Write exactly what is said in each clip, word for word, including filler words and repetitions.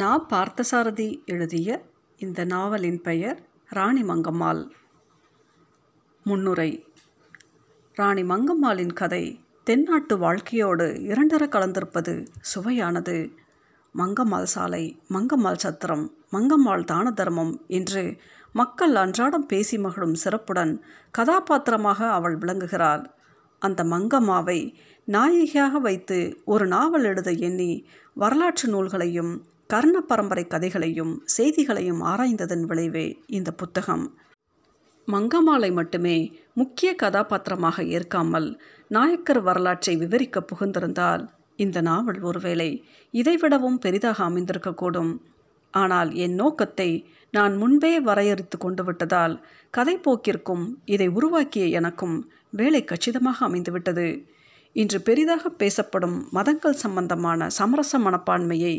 நா. பார்த்தசாரதி எழுதிய இந்த நாவலின் பெயர் ராணி மங்கம்மாள். முன்னுரை. ராணி மங்கம்மாளின் கதை தென்னாட்டு வாழ்க்கையோடு இரண்டர கலந்திருப்பது சுவையானது. மங்கம்மாள் சாலை, மங்கம்மாள் சத்திரம், மங்கம்மாள் தான தர்மம் என்று மக்கள் அன்றாடம் பேசி மகிழும் சிறப்புடன் கதாபாத்திரமாக அவள் விளங்குகிறாள். அந்த மங்கம்மாவை நாயகியாக வைத்து ஒரு நாவல் எழுத எண்ணி வரலாற்று நூல்களையும் கர்ண பரம்பரை கதைகளையும் செய்திகளையும் ஆராய்ந்ததன் விளைவே இந்த புத்தகம். மங்கம்மாளை மட்டுமே முக்கிய கதாபாத்திரமாக ஏற்காமல் நாயக்கர் வரலாற்றை விவரிக்க புகுந்திருந்தால் இந்த நாவல் ஒருவேளை இதைவிடவும் பெரிதாக அமைந்திருக்கக்கூடும். ஆனால் என் நோக்கத்தை நான் முன்பே வரையறுத்து கொண்டு விட்டதால் கதைப்போக்கிற்கும் இதை உருவாக்கிய எனக்கும் வேலை கச்சிதமாக அமைந்துவிட்டது. இன்று பெரிதாக பேசப்படும் மதங்கள் சம்பந்தமான சமரச மனப்பான்மையை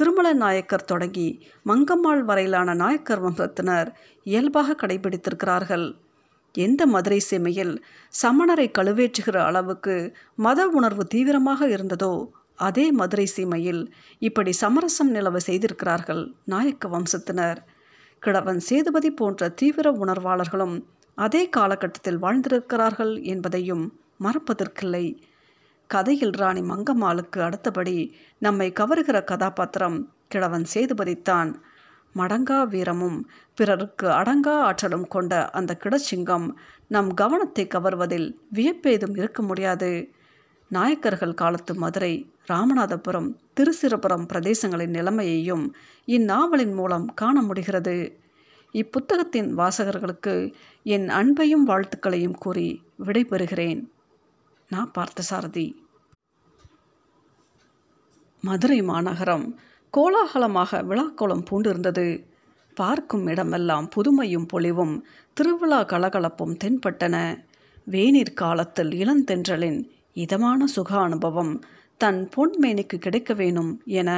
திருமல நாயக்கர் தொடங்கி மங்கம்மாள் வரையிலான நாயக்கர் வம்சத்தினர் இயல்பாக கடைபிடித்திருக்கிறார்கள். எந்த மதுரை சீமையில் சமணரை கழுவேற்றுகிற அளவுக்கு மத உணர்வு தீவிரமாக இருந்ததோ அதே மதுரை சீமையில் இப்படி சமரசம் நிலவ செய்திருக்கிறார்கள் நாயக்க வம்சத்தினர். கிழவன் சேதுபதி போன்ற தீவிர உணர்வாளர்களும் அதே காலகட்டத்தில் வாழ்ந்திருக்கிறார்கள் என்பதையும் மறப்பதற்கில்லை. கதையில் ராணி மங்கம்மாளுக்கு அடுத்தபடி நம்மை கவருகிற கதாபாத்திரம் கிழவன் சேதுபதித்தான். மடங்கா வீரமும் பிறருக்கு அடங்கா ஆற்றலும் கொண்ட அந்த கிடச்சிங்கம் நம் கவனத்தை கவர்வதில் வியப்பேதும் இருக்க முடியாது. நாயக்கர்கள் காலத்து மதுரை, ராமநாதபுரம், திருச்சிராப்பள்ளி பிரதேசங்களின் நிலைமையையும் இந்நாவலின் மூலம் காண முடிகிறது. இப்புத்தகத்தின் வாசகர்களுக்கு என் அன்பையும் வாழ்த்துக்களையும் கூறி விடைபெறுகிறேன். நா. பார்த்தசாரதி. மதுரை மாநகரம் கோலாகலமாக விழாக்கோலம் பூண்டிருந்தது. பார்க்கும் இடமெல்லாம் புதுமையும் பொலிவும் திருவிழா கலகலப்பும் தென்பட்டன. வேநீர் காலத்தில் இளந்தென்றலின் இதமான சுக அனுபவம் தன் பொன்மேனிக்கு கிடைக்க வேணும் என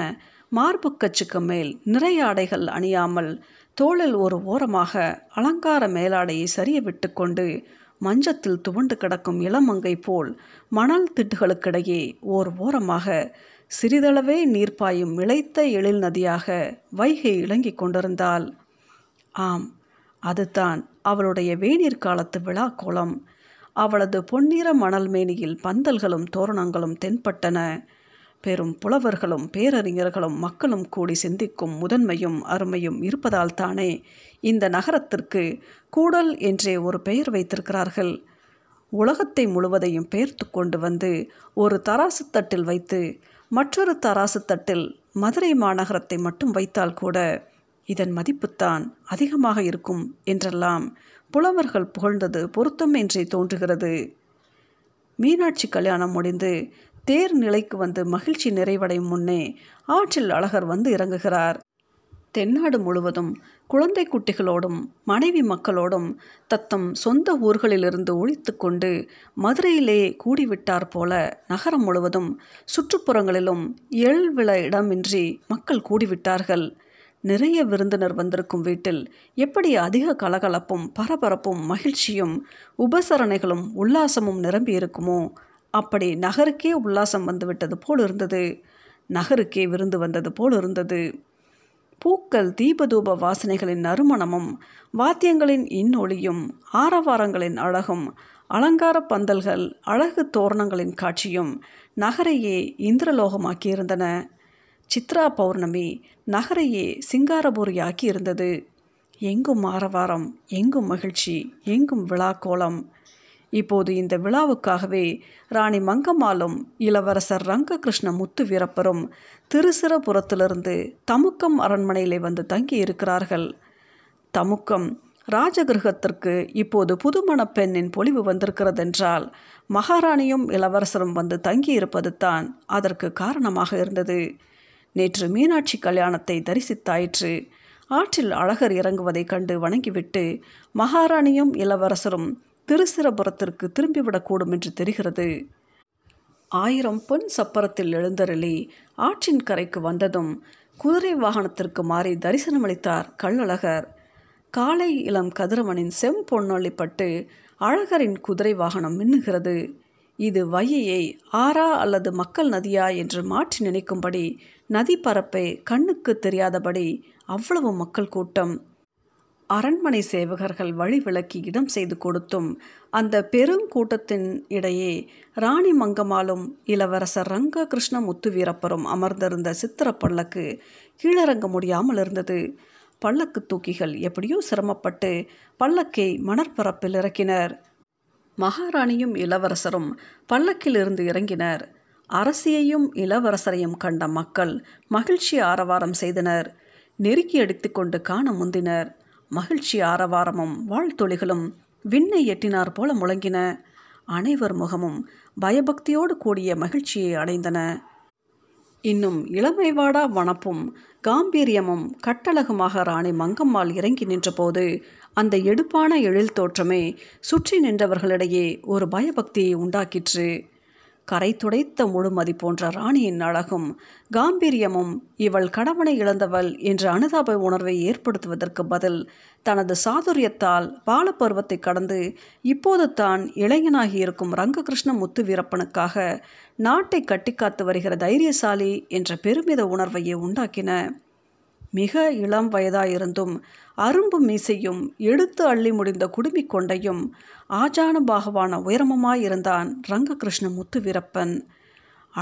மார்புக்கச்சுக்கு மேல் நிறைய ஆடைகள் அணியாமல் தோளில் ஒரு ஓரமாக அலங்கார மேலாடையை சரிய விட்டு கொண்டு மஞ்சத்தில் துவண்டு கிடக்கும் இளமங்கை போல் மணல் திட்டுகளுக்கிடையே ஓர் ஓரமாக சிறிதளவே நீர்ப்பாயும் இழைத்த எழில் நதியாக வைகை இளங்கி கொண்டிருந்தாள். ஆம், அதுதான் அவளுடைய வேநீர் காலத்து விழா கோலம். அவளது பொன்னிற மணல் மேனியில் பந்தல்களும் தோரணங்களும் தென்பட்டன. பெரும் புலவர்களும் பேரறிஞர்களும் மக்களும் கூடி சிந்திக்கும் முதன்மையும் அருமையும் இருப்பதால் தானே இந்த நகரத்திற்கு கூடல் என்றே ஒரு பெயர் வைத்திருக்கிறார்கள். உலகத்தை முழுவதையும் பெயர்த்து கொண்டு வந்து ஒரு தராசு தட்டில் வைத்து மற்றொரு தராசு தட்டில் மதுரை மாநகரத்தை மட்டும் வைத்தால் கூட இதன் மதிப்புத்தான் அதிகமாக இருக்கும் என்றெல்லாம் புலவர்கள் புகழ்ந்தது பொருத்தம் என்றே தோன்றுகிறது. மீனாட்சி கல்யாணம் முடிந்து தேர் நிலைக்கு வந்து மகிழ்ச்சி நிறைவடையும் முன்னே ஆற்றில் அழகர் வந்து இறங்குகிறார். தென்னாடு முழுவதும் குழந்தை குட்டிகளோடும் மனைவி மக்களோடும் தத்தம் சொந்த ஊர்களிலிருந்து ஒழித்து கொண்டு மதுரையிலே கூடிவிட்டார் போல நகரம் முழுவதும் சுற்றுப்புறங்களிலும் எள் விள இடமின்றி மக்கள் கூடிவிட்டார்கள். நிறைய விருந்தினர் வந்திருக்கும் வீட்டில் எப்படி அதிக கலகலப்பும் பரபரப்பும் மகிழ்ச்சியும் உபசரணைகளும் உல்லாசமும் நிரம்பி இருக்குமோ அப்படி நகருக்கே உல்லாசம் வந்துவிட்டது போல் இருந்தது. நகருக்கே விருந்து வந்தது போல் இருந்தது. பூக்கள் தீபதூப வாசனைகளின் நறுமணமும் வாத்தியங்களின் இன்னொலியும் ஆரவாரங்களின் அழகும் அலங்கார பந்தல்கள் அழகு தோரணங்களின் காட்சியும் நகரையே இந்திரலோகமாக்கியிருந்தன. சித்ரா பௌர்ணமி நகரையே சிங்காரபூரியாக்கி இருந்தது. எங்கும் ஆரவாரம், எங்கும் மகிழ்ச்சி, எங்கும் விழாக்கோலம். இப்போது இந்த விழாவுக்காகவே ராணி மங்கம்மாளும் இளவரசர் ரங்ககிருஷ்ண முத்து வீரப்பரும் திருச்சிராப்பள்ளியிலிருந்து தமுக்கம் அரண்மனையிலே வந்து தங்கி இருக்கிறார்கள். தமுக்கம் ராஜகிருகத்திற்கு இப்போது புதுமண பெண்ணின் பொலிவு வந்திருக்கிறதென்றால் மகாராணியும் இளவரசரும் வந்து தங்கியிருப்பது தான் அதற்கு காரணமாக இருந்தது. நேற்று மீனாட்சி கல்யாணத்தை தரிசித்தாயிற்று. ஆற்றில் அழகர் இறங்குவதை கண்டு வணங்கிவிட்டு மகாராணியும் இளவரசரும் திருச்சிராப்பள்ளிக்கு திரும்பிவிடக்கூடும் என்று தெரிகிறது. ஆயிரம் பொன் சப்பரத்தில் எழுந்தருளி ஆற்றின் கரைக்கு வந்ததும் குதிரை வாகனத்திற்கு மாறி தரிசனமளித்தார் கள்ளழகர். காலை இளம் கதிரவனின் செம்பொன்னொளிப்பட்டு அழகரின் குதிரை வாகனம் மின்னுகிறது. இது வையை ஆரா அல்லது மக்கள் நதியா என்று மாற்றி நினைக்கும்படி நதி பரப்பை கண்ணுக்கு தெரியாதபடி அவ்வளவு மக்கள் கூட்டம். அரண்மனை சேவகர்கள் வழிவிலக்கி இடம் செய்து கொடுத்தும் அந்த பெருங்கூட்டத்தின் இடையே ராணி மங்கம்மாளும் இளவரசர் ரங்க கிருஷ்ண முத்து வீரப்பரும் அமர்ந்திருந்த சித்திர பல்லக்கு கீழறங்க முடியாமல் இருந்தது. பல்லக்கு தூக்கிகள் எப்படியோ சிரமப்பட்டு பல்லக்கை மணற்பரப்பில் இறக்கினர். மகாராணியும் இளவரசரும் பல்லக்கிலிருந்து இறங்கினர். அரசியையும் இளவரசரையும் கண்ட மக்கள் மகிழ்ச்சி ஆரவாரம் செய்தனர். நெருக்கி அடித்து கொண்டு காண முந்தினர். மகிழ்ச்சி ஆரவாரமும் வாழ்த்தொளிகளும் விண்ணை எட்டினார் போல முழங்கின. அனைவர் முகமும் பயபக்தியோடு கூடிய மகிழ்ச்சியை அடைந்தன. இன்னும் இளமைவாடா வனப்பும் காம்பீரியமும் கட்டழகுமாக ராணி மங்கம்மாள் இறங்கி நின்றபோது அந்த எடுப்பான எழில் தோற்றமே சுற்றி நின்றவர்களிடையே ஒரு பயபக்தியை உண்டாக்கிற்று. கரை துடைத்த முழுமதி போன்ற ராணியின் அழகும் காம்பீரியமும் இவள் கணவனை இழந்தவள் என்ற அனுதாப உணர்வை ஏற்படுத்துவதற்கு பதில் தனது சாதுரியத்தால் பாலப்பருவத்தை கடந்து இப்போது தான் இளைஞனாகியிருக்கும் ரங்ககிருஷ்ண முத்து வீரப்பனுக்காக நாட்டை கட்டிக்காத்து வருகிற தைரியசாலி என்ற பெருமித உணர்வையே உண்டாக்கின. மிக இளம் வயதாயிருந்தும் அரும்பு மீசையும் எடுத்து அள்ளி முடிந்த குடுமி கொண்டையும் ஆஜானுபாகவான உயரமுமாயிருந்தான் ரங்ககிருஷ்ண முத்து வீரப்பன்.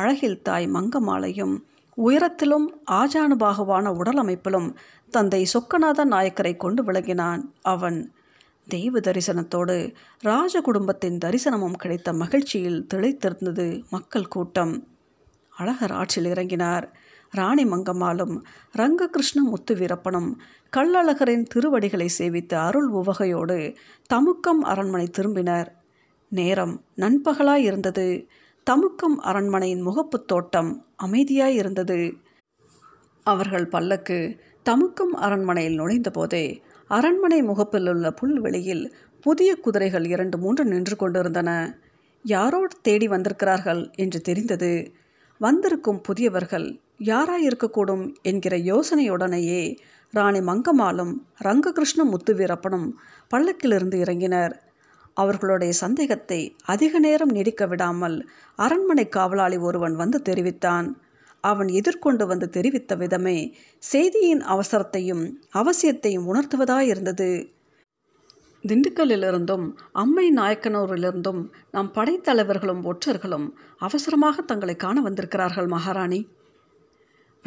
அழகில் தாய் மங்கம்மாளையும் உயரத்திலும் ஆஜானுபாகவான உடலமைப்பிலும் தந்தை சொக்கநாத நாயக்கரை கொண்டு விளங்கினான் அவன். தெய்வ தரிசனத்தோடு ராஜ குடும்பத்தின் தரிசனமும் கிடைத்த மகிழ்ச்சியில் திளைத்திருந்தது மக்கள் கூட்டம். அழகர் ஆற்றில் இறங்கினார். ராணி மங்கம்மாளும் ரங்ககிருஷ்ண முத்து வீரப்பனும் கள்ளழகரின் திருவடிகளை சேவித்த அருள் உவகையோடு தமுக்கம் அரண்மனை திரும்பினர். நேரம் நண்பகலாயிருந்தது. தமுக்கம் அரண்மனையின் முகப்பு தோட்டம் அமைதியாயிருந்தது. அவர்கள் பல்லக்கு தமுக்கம் அரண்மனையில் நுழைந்தபோதே அரண்மனை முகப்பிலுள்ள புல்வெளியில் புதிய குதிரைகள் இரண்டு மூன்று நின்று கொண்டிருந்தன. யாரோடு தேடி வந்திருக்கிறார்கள் என்று தெரிந்தது. வந்திருக்கும் புதியவர்கள் யாராயிருக்கக்கூடும் என்கிற யோசனையுடனேயே ராணி மங்கம்மாளும் ரங்ககிருஷ்ண முத்து வீரப்பனும் பல்லக்கிலிருந்து இறங்கினர். அவர்களுடைய சந்தேகத்தை அதிக நேரம் நீடிக்க விடாமல் அரண்மனை காவலாளி ஒருவன் வந்து தெரிவித்தான். அவன் எதிர்கொண்டு வந்து தெரிவித்த விதமே செய்தியின் அவசரத்தையும் அவசியத்தையும் உணர்த்துவதாயிருந்தது. திண்டுக்கல்லிலிருந்தும் அம்மை நாயக்கனூரிலிருந்தும் நம் படைத்தலைவர்களும் ஒற்றர்களும் அவசரமாக தங்களை காண வந்திருக்கிறார்கள் மகாராணி.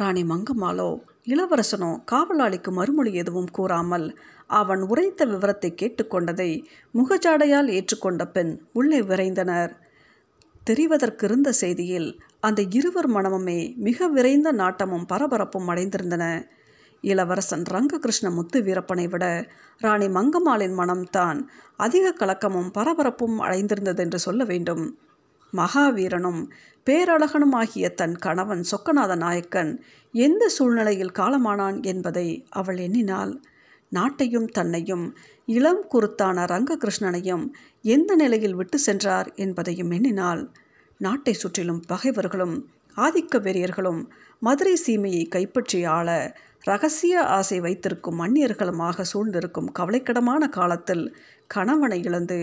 ராணி மங்கம்மாளோ இளவரசனோ காவலாளிக்கு மறுமொழி எதுவும் கூறாமல் அவன் உரைத்த விவரத்தை கேட்டுக்கொண்டதை முகஜாடையால் ஏற்றுக்கொண்ட பெண் உள்ளே விரைந்தனர். தெரிவதற்கிருந்த செய்தியில் அந்த இருவர் மனமுமே மிக விரைந்த நாட்டமும் பரபரப்பும் அடைந்திருந்தன. இளவரசன் ரங்ககிருஷ்ண முத்து வீரப்பனை விட ராணி மங்கம்மாளின் மனம்தான் அதிக கலக்கமும் பரபரப்பும் அடைந்திருந்ததென்று சொல்ல வேண்டும். மகாவீரனும் பேரழகனுமாகிய தன் கணவன் சொக்கநாத நாயக்கன் எந்த சூழ்நிலையில் காலமானான் என்பதை அவள் எண்ணினாள். நாட்டையும் தன்னையும் இளம் குருத்தான ரங்ககிருஷ்ணனையும் எந்த நிலையில் விட்டு சென்றார் என்பதையும் எண்ணினாள். நாட்டை சுற்றிலும் பகைவர்களும் ஆதிக்க வெறியர்களும் மதுரை சீமையை கைப்பற்றி ஆள இரகசிய ஆசை வைத்திருக்கும் மன்னியர்களுமாக சூழ்ந்திருக்கும் கவலைக்கிடமான காலத்தில் கணவனை இழந்து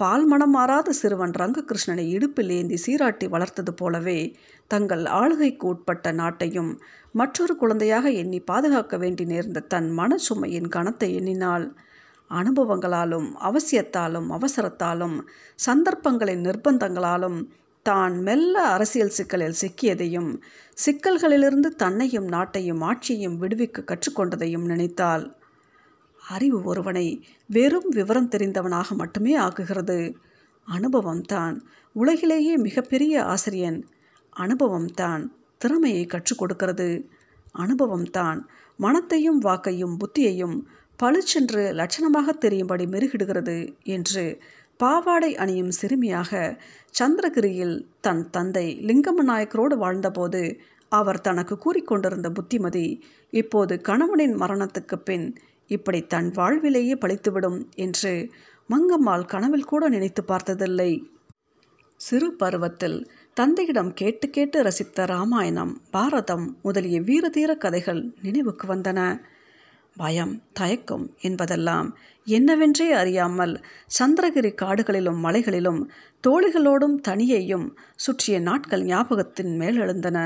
பால்மணம் மாறாத சிறுவன் ரங்ககிருஷ்ணனை இடுப்பில் ஏந்தி சீராட்டி வளர்த்தது போலவே தங்கள் ஆளுகைக்கு உட்பட்ட நாட்டையும் மற்றொரு குழந்தையாக எண்ணி பாதுகாக்க வேண்டி நேர்ந்த தன் மன சுமையின் கணத்தை எண்ணினாள். அனுபவங்களாலும் அவசியத்தாலும் அவசரத்தாலும் சந்தர்ப்பங்களின் நிர்பந்தங்களாலும் தான் மெல்ல அரசியல் சிக்கலில் சிக்கியதையும் சிக்கல்களிலிருந்து தன்னையும் நாட்டையும் ஆட்சியையும் விடுவிக்க கற்றுக்கொண்டதையும் நினைத்தாள். அறிவு ஒருவனை வெறும் விவரம் தெரிந்தவனாக மட்டுமே ஆக்குகிறது. அனுபவம்தான் உலகிலேயே மிகப்பெரிய ஆசிரியன். அனுபவம்தான் திறமையை கற்றுக் கொடுக்கிறது. அனுபவம்தான் மனத்தையும் வாக்கையும் புத்தியையும் பளிச்சென்று லட்சணமாக தெரியும்படி மெருகிடுகிறது என்று பாவாடை அணியும் சிறுமியாக சந்திரகிரியில் தன் தந்தை லிங்கம நாயக்கரோடு வாழ்ந்தபோது அவர் தனக்கு கூறிக்கொண்டிருந்த புத்திமதி இப்போது கணவனின் மரணத்துக்கு பின் இப்படி தன் வாழ்விலேயே பழித்துவிடும் என்று மங்கம்மாள் கனவில் கூட நினைத்து பார்த்ததில்லை. சிறு பருவத்தில் தந்தையிடம் கேட்டு கேட்டு ரசித்த ராமாயணம், பாரதம் முதலிய வீரதீர கதைகள் நினைவுக்கு வந்தன. பயம், தயக்கம் என்பதெல்லாம் என்னவென்றே அறியாமல் சந்திரகிரி காடுகளிலும் மலைகளிலும் தோழிகளோடும் தனியையும் சுற்றிய நாட்கள் ஞாபகத்தின் மேல் எழுந்தன.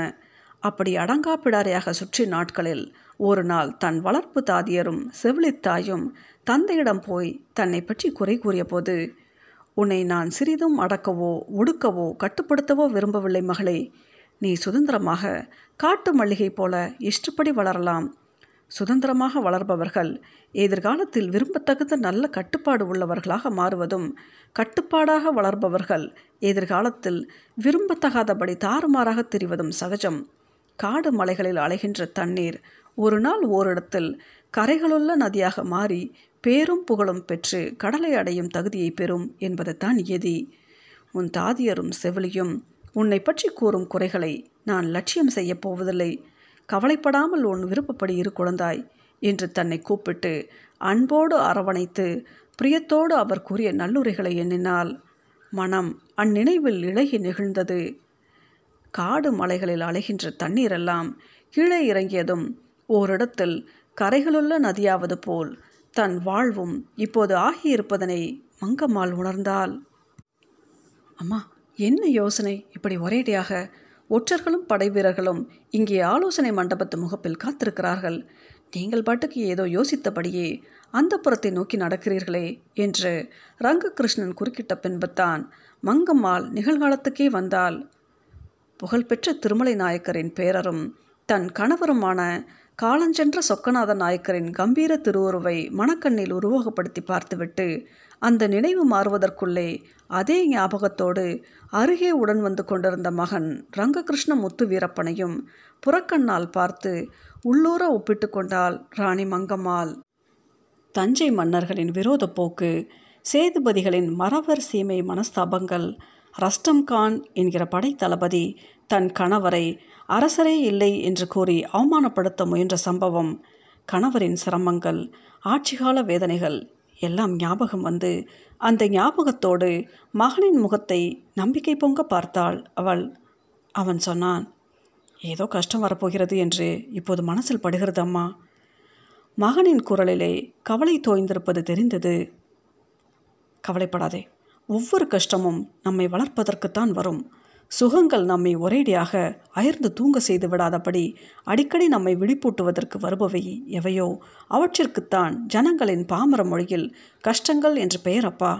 அப்படி அடங்காப்பிடாரையாக சுற்றிய நாட்களில் ஒரு நாள் தன் வளர்ப்பு தாதியரும் செவிலித்தாயும் தந்தையிடம் போய் தன்னை பற்றி குறை கூறிய போது, "உன்னை நான் சிறிதும் அடக்கவோ ஒடுக்கவோ கட்டுப்படுத்தவோ விரும்பவில்லை மகளே. நீ சுதந்திரமாக காட்டு மல்லிகை போல இஷ்டப்படி வளரலாம். சுதந்திரமாக வளர்பவர்கள் எதிர்காலத்தில் விரும்பத்தகுந்த நல்ல கட்டுப்பாடு உள்ளவர்களாக மாறுவதும், கட்டுப்பாடாக வளர்பவர்கள் எதிர்காலத்தில் விரும்பத்தகாதபடி தாறுமாறாக திரிவதும் சகஜம். காடு மலைகளில் அலைகின்ற தண்ணீர் ஒரு நாள் ஓரிடத்தில் கரைகளுள்ள நதியாக மாறி பேரும் புகழும் பெற்று கடலை அடையும் தகுதியை பெறும் என்பதுதான் எதி. உன் தாதியரும் செவிலியும் உன்னை பற்றி கூறும் குறைகளை நான் லட்சியம் செய்யப் போவதில்லை. கவலைப்படாமல் உன் விருப்பப்படி இரு குழந்தாய்" என்று தன்னை கூப்பிட்டு அன்போடு அரவணைத்து பிரியத்தோடு அவர் கூறிய நல்லுரைகளை எண்ணினாள். மனம் அந்நினைவில் இழகி நெகிழ்ந்தது. காடு மலைகளில் அலைகின்ற தண்ணீரெல்லாம் கீழே இறங்கியதும் ஓரிடத்தில் கரைகளுள்ள நதியாவது போல் தன் வாழ்வும் இப்போது ஆகியிருப்பதனை மங்கம்மாள் உணர்ந்தாள். "அம்மா, என்ன யோசனை இப்படி ஒரேடியாக? ஒற்றர்களும் படை வீரர்களும் இங்கே ஆலோசனை மண்டபத்து முகப்பில் காத்திருக்கிறார்கள். நீங்கள் பாட்டுக்கு ஏதோ யோசித்தபடியே அந்த புறத்தை நோக்கி நடக்கிறீர்களே" என்று ரங்ககிருஷ்ணன் குறுக்கிட்ட பின்புத்தான் மங்கம்மாள் நிகழ்காலத்துக்கே வந்தாள். புகழ்பெற்ற திருமலை நாயக்கரின் பேரரும் தன் கணவருமான காலஞ்சென்ற சொக்கநாத நாயக்கரின் கம்பீர திருவுருவை மனக்கண்ணில் உருவகப்படுத்தி பார்த்துவிட்டு அந்த நினைவு மாறுவதற்குள்ளே அதே ஞாபகத்தோடு அருகே உடன் வந்து கொண்டிருந்த மகன் ரங்ககிருஷ்ண முத்து வீரப்பனையும் புறக்கண்ணால் பார்த்து உள்ளூர ஒப்பிட்டு கொண்டாள் ராணி மங்கம்மாள். தஞ்சை மன்னர்களின் விரோத போக்கு, சேதுபதிகளின் மறவர் சீமை மனஸ்தாபங்கள், ரஸ்டம்கான் என்கிற படைத்தளபதி தன் கணவரை அரசரே இல்லை என்று கூறி அவமானப்படுத்த முயன்ற சம்பவம், கணவரின் சிரமங்கள், ஆட்சிகால வேதனைகள் எல்லாம் ஞாபகம் வந்து அந்த ஞாபகத்தோடு மகனின் முகத்தை நம்பிக்கை பொங்க பார்த்தாள் அவள். அவன் சொன்னான், "ஏதோ கஷ்டம் வரப்போகிறது என்று இப்போது மனசில் படுகிறது அம்மா." மகனின் குரலிலே கவலை தோய்ந்திருப்பது தெரிந்தது. "கவலைப்படாதே. ஒவ்வொரு கஷ்டமும் நம்மை வளர்ப்பதற்குத்தான் வரும். சுகங்கள் நம்மை ஒரேடியாக அயர்ந்து தூங்க செய்து விடாதபடி அடிக்கடி நம்மை விழிப்பூட்டுவதற்கு வருபவை எவையோ அவற்றிற்குத்தான் ஜனங்களின் பாமர மொழியில் கஷ்டங்கள் என்று பெயரப்பா."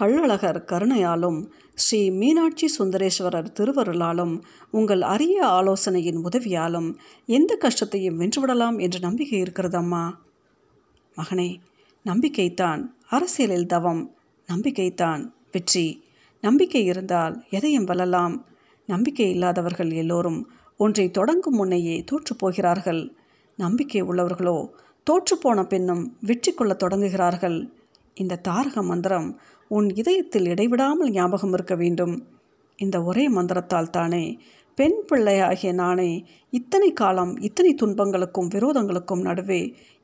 கள்ளழகர் கருணையாலும் ஸ்ரீ மீனாட்சி சுந்தரேஸ்வரர் திருவருளாலும் உங்கள் அரிய ஆலோசனையின் உதவியாலும் எந்த கஷ்டத்தையும் வென்றுவிடலாம் என்று நம்பிக்கை இருக்கிறதம்மா." "மகனே, நம்பிக்கைத்தான் அரசியலில் தவம். நம்பிக்கைத்தான் வெற்றி. நம்பிக்கை இருந்தால் எதையும் வெல்லலாம். நம்பிக்கை இல்லாதவர்கள் எல்லோரும் ஒன்றை தொடங்கும் முன்னையே தோற்று போகிறார்கள். நம்பிக்கை உள்ளவர்களோ தோற்றுப்போன பின்னும் வெற்றி கொள்ள தொடங்குகிறார்கள். இந்த தாரக மந்திரம் உன் இதயத்தில் இடைவிடாமல் ஞாபகம் இருக்க வேண்டும். இந்த ஒரே மந்திரத்தால் தானே பெண் பிள்ளையாகிய நானே இத்தனை காலம் இத்தனை துன்பங்களுக்கும் விரோதங்களுக்கும் நடுவே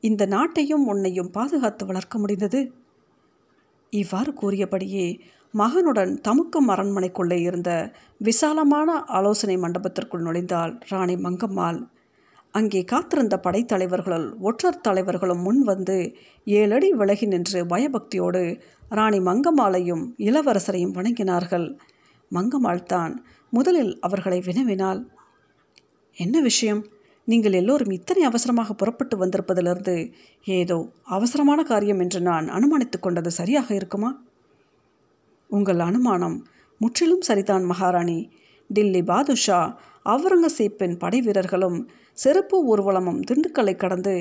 இந்த நாட்டையும் உன்னையும் பாதுகாத்து வளர்க்க முடிந்தது." இவ்வாறு கூறியபடியே மகனுடன் தமுக்கம் அரண்மனைக்குள்ளே இருந்த விசாலமான ஆலோசனை மண்டபத்திற்குள் நுழைந்தாள் ராணி மங்கம்மாள். அங்கே காத்திருந்த படைத்தலைவர்களுள் ஒற்றர் தலைவர்களும் முன் வந்து ஏழடி விலகி நின்று பயபக்தியோடு ராணி மங்கம்மாளையும் இளவரசரையும் வணங்கினார்கள். மங்கம்மாள் தான் முதலில் அவர்களை வினவினாள். "என்ன விஷயம்? நீங்கள் எல்லோரும் இத்தனை அவசரமாக புறப்பட்டு வந்திருப்பதிலிருந்து ஏதோ அவசரமான காரியம் என்று நான் அனுமானித்து கொண்டது சரியாக இருக்குமா?" "உங்கள் அனுமானம் முற்றிலும் சரிதான் மகாராணி. டில்லி பாதுஷா அவுரங்கசீப்பின் படை வீரர்களும் செருப்பு ஊர்வலமும் திண்டுக்கல்லை கடந்து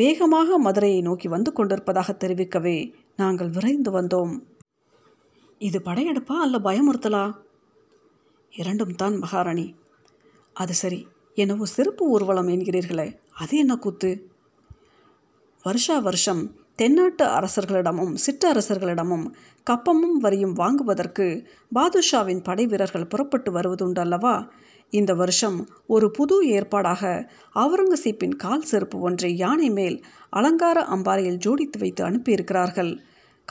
வேகமாக மதுரையை நோக்கி வந்து கொண்டிருப்பதாக தெரிவிக்கவே நாங்கள் விரைந்து வந்தோம்." "இது படையெடுப்பா அல்ல பயமுறுத்தலா?" "இரண்டும் தான் மகாராணி." "அது சரி, என்னவோ செருப்பு ஊர்வலம் என்கிறீர்களே, அது என்ன கூத்து?" "வருஷா வருஷம் தென்னாட்டு அரசர்களிடமும் சிற்றரசர்களிடமும் கப்பமும் வரியும் வாங்குவதற்கு பாதுஷாவின் படை வீரர்கள் புறப்பட்டு வருவதுண்டல்லவா? இந்த வருஷம் ஒரு புது ஏற்பாடாக அவுரங்கசீப்பின் கால் செருப்பு ஒன்றை யானை மேல் அலங்கார அம்பாரியில் ஜோடித்து வைத்து அனுப்பியிருக்கிறார்கள்.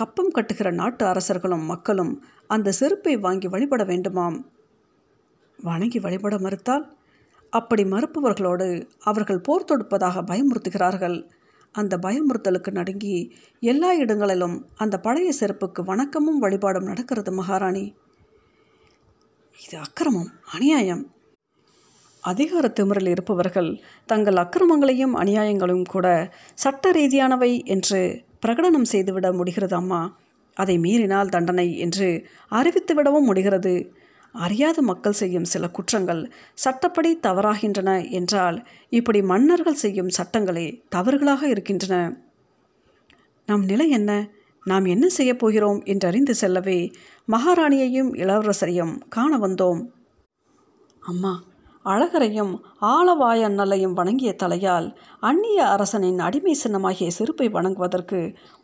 கப்பம் கட்டுகிற நாட்டு அரசர்களும் மக்களும் அந்த செருப்பை வாங்கி வழிபட வேண்டுமாம். வணங்கி வழிபட மறுத்தால் அப்படி மறுப்பவர்களோடு அவர்கள் போர் தொடுப்பதாக பயமுறுத்துகிறார்கள். அந்த பயமுறுத்தலுக்கு நடுங்கி எல்லா இடங்களிலும் அந்த பழைய செருப்புக்கு வணக்கமும் வழிபாடும் நடக்கிறது மகாராணி. இது அக்கிரமம், அநியாயம். அதிகார திமிரில் இருப்பவர்கள் தங்கள் அக்கிரமங்களையும் அநியாயங்களையும் கூட சட்ட ரீதியானவை என்று பிரகடனம் செய்துவிட முடிகிறது அம்மா. அதை மீறினால் தண்டனை என்று அறிவித்துவிடவும் முடிகிறது. அறியாத மக்கள் செய்யும் சில குற்றங்கள் சட்டப்படி தவறாகின்றன என்றால் இப்படி மன்னர்கள் செய்யும் சட்டங்களே தவறுகளாக இருக்கின்றன. நம் நிலை என்ன, நாம் என்ன செய்யப்போகிறோம் என்றறிந்து செல்லவே மகாராணியையும் இளவரசரையும் காண வந்தோம். அம்மா, அழகரையும் ஆலவாய அண்ணலையும் வணங்கிய தலையால் அந்நிய அரசனின் அடிமை சின்னமாகிய செருப்பை வணங்குவதற்கு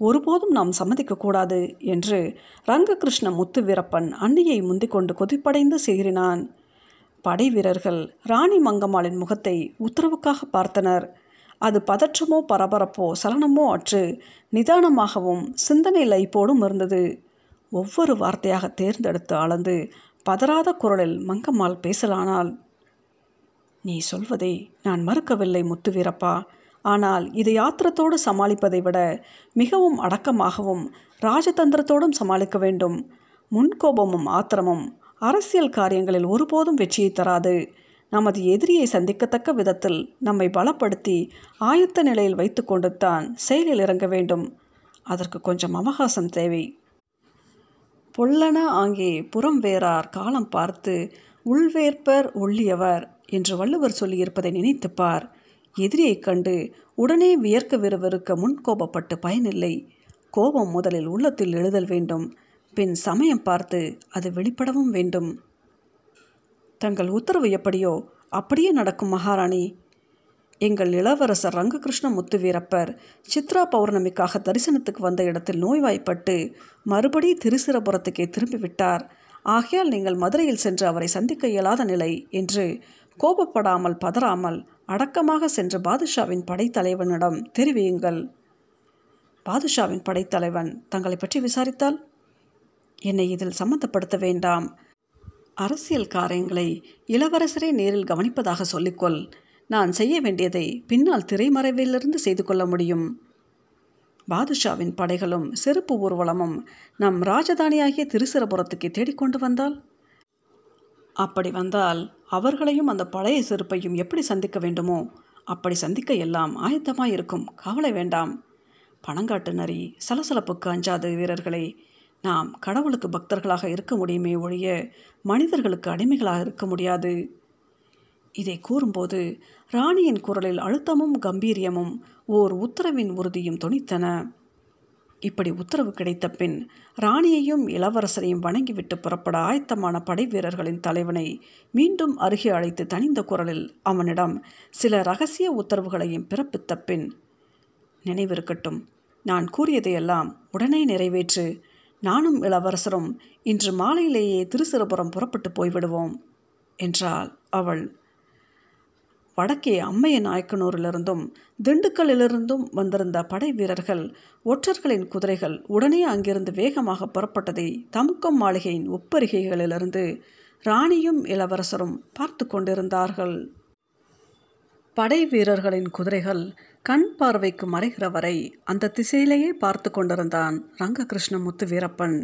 ஒருபோதும் நாம் சம்மதிக்கக்கூடாது என்று ரங்ககிருஷ்ண முத்துவீரப்பன் அன்னியை முந்திக்கொண்டு கொதிப்படைந்து சீறினான். படை வீரர்கள் ராணி மங்கம்மாளின் முகத்தை உத்தரவுக்காக பார்த்தனர். அது பதற்றமோ பரபரப்போ சலனமோ அற்று நிதானமாகவும் சிந்தனை லைப்போடும் இருந்தது. ஒவ்வொரு வார்த்தையாக தேர்ந்தெடுத்து அளந்து பதறாத குரலில் மங்கம்மாள் பேசலானாள். நீ சொல்வதை நான் மறுக்கவில்லை முத்துவீரப்பா. ஆனால் இதை ஆத்திரத்தோடு சமாளிப்பதை விட மிகவும் அடக்கமாகவும் ராஜதந்திரத்தோடும் சமாளிக்க வேண்டும். முன்கோபமும் ஆத்திரமும் அரசியல் காரியங்களில் ஒருபோதும் வெற்றியை தராது. நமது எதிரியை சந்திக்கத்தக்க விதத்தில் நம்மை பலப்படுத்தி ஆயத்த நிலையில் வைத்து கொண்டு தான் செயலில் இறங்க வேண்டும். அதற்கு கொஞ்சம் அவகாசம் தேவை. பொல்லன ஆங்கே புறம் வேறார் காலம் பார்த்து உள்வேற்பர் ஒள்ளியவர் என்று வள்ளுவர் சொல்லியிருப்பதை நினைத்துப்பார். எதிரியைக் கண்டு உடனே வியர்க்க விறுவிறுக்க முன்கோபப்பட்டு பயனில்லை. கோபம் முதலில் உள்ளத்தில் எழுதல் வேண்டும். பின் சமயம் பார்த்து அது வெளிப்படவும் வேண்டும். தங்கள் உத்தரவு எப்படியோ அப்படியே நடக்கும் மகாராணி. எங்கள் இளவரசர் ரங்ககிருஷ்ண முத்துவீரப்பர் சித்ரா பௌர்ணமிக்காக தரிசனத்துக்கு வந்த இடத்தில் நோய்வாய்ப்பட்டு மறுபடி திருச்சிராபுரத்துக்கே திரும்பிவிட்டார். ஆகையால் நீங்கள் மதுரையில் சென்று அவரை சந்திக்க இயலாத நிலை என்று கோபப்படாமல் பதறாமல் அடக்கமாக சென்று பாதுஷாவின் படைத்தலைவனிடம் தெரிவியுங்கள். பாதுஷாவின் படைத்தலைவன் தங்களை பற்றி விசாரித்தால், என்னை இதில் சம்மந்தப்படுத்த வேண்டாம், அரசியல் காரியங்களை இளவரசரை நேரில் கவனிப்பதாக சொல்லிக்கொள், நான் செய்ய வேண்டியதை பின்னால் திரைமறைவிலிருந்து செய்து கொள்ள முடியும். பாதுஷாவின் படைகளும் செருப்பு ஊர்வலமும் நம் ராஜதானியாகிய திருச்சிராபுரத்துக்கு தேடிக்கொண்டு வந்தால், அப்படி வந்தால் அவர்களையும் அந்த பழைய செருப்பையும் எப்படி சந்திக்க வேண்டுமோ அப்படி சந்திக்க எல்லாம் ஆயத்தமாக இருக்கும். கவலை வேண்டாம். பணங்காட்டு நரி சலசலப்புக்கு அஞ்சாத வீரர்களே, நாம் கடவுளுக்கு பக்தர்களாக இருக்க முடியுமே ஒழிய மனிதர்களுக்கு அடிமைகளாக இருக்க முடியாது. இதை கூறும்போது ராணியின் குரலில் அழுத்தமும் கம்பீரியமும் ஓர் உத்தரவின் உறுதியும் தொனித்தன. இப்படி உத்தரவு கிடைத்த பின் ராணியையும் இளவரசரையும் வணங்கிவிட்டு புறப்பட ஆயத்தமான படை வீரர்களின் தலைவனை மீண்டும் அருகே அழைத்து தனிந்த குரலில் அவனிடம் சில இரகசிய உத்தரவுகளையும் பிறப்பித்த பின், நினைவிருக்கட்டும், நான் கூறியதையெல்லாம் உடனே நிறைவேற்று. நானும் இளவரசரும் இன்று மாலையிலேயே திருச்சிராபுரம் புறப்பட்டு போய்விடுவோம் என்றாள் அவள். வடக்கே அம்மைய நாயக்கனூரிலிருந்தும் திண்டுக்கல்லிலிருந்தும் வந்திருந்த படை வீரர்கள் ஒற்றர்களின் குதிரைகள் உடனே அங்கிருந்து வேகமாக புறப்பட்டதை தமுக்கம் மாளிகையின் ஒப்பரிகைகளிலிருந்து ராணியும் இளவரசரும் பார்த்து கொண்டிருந்தார்கள். படை வீரர்களின் குதிரைகள் கண் பார்வைக்கு மறைகிற வரை அந்த திசையிலேயே பார்த்து கொண்டிருந்தான் ரங்ககிருஷ்ண முத்துவீரப்பன்.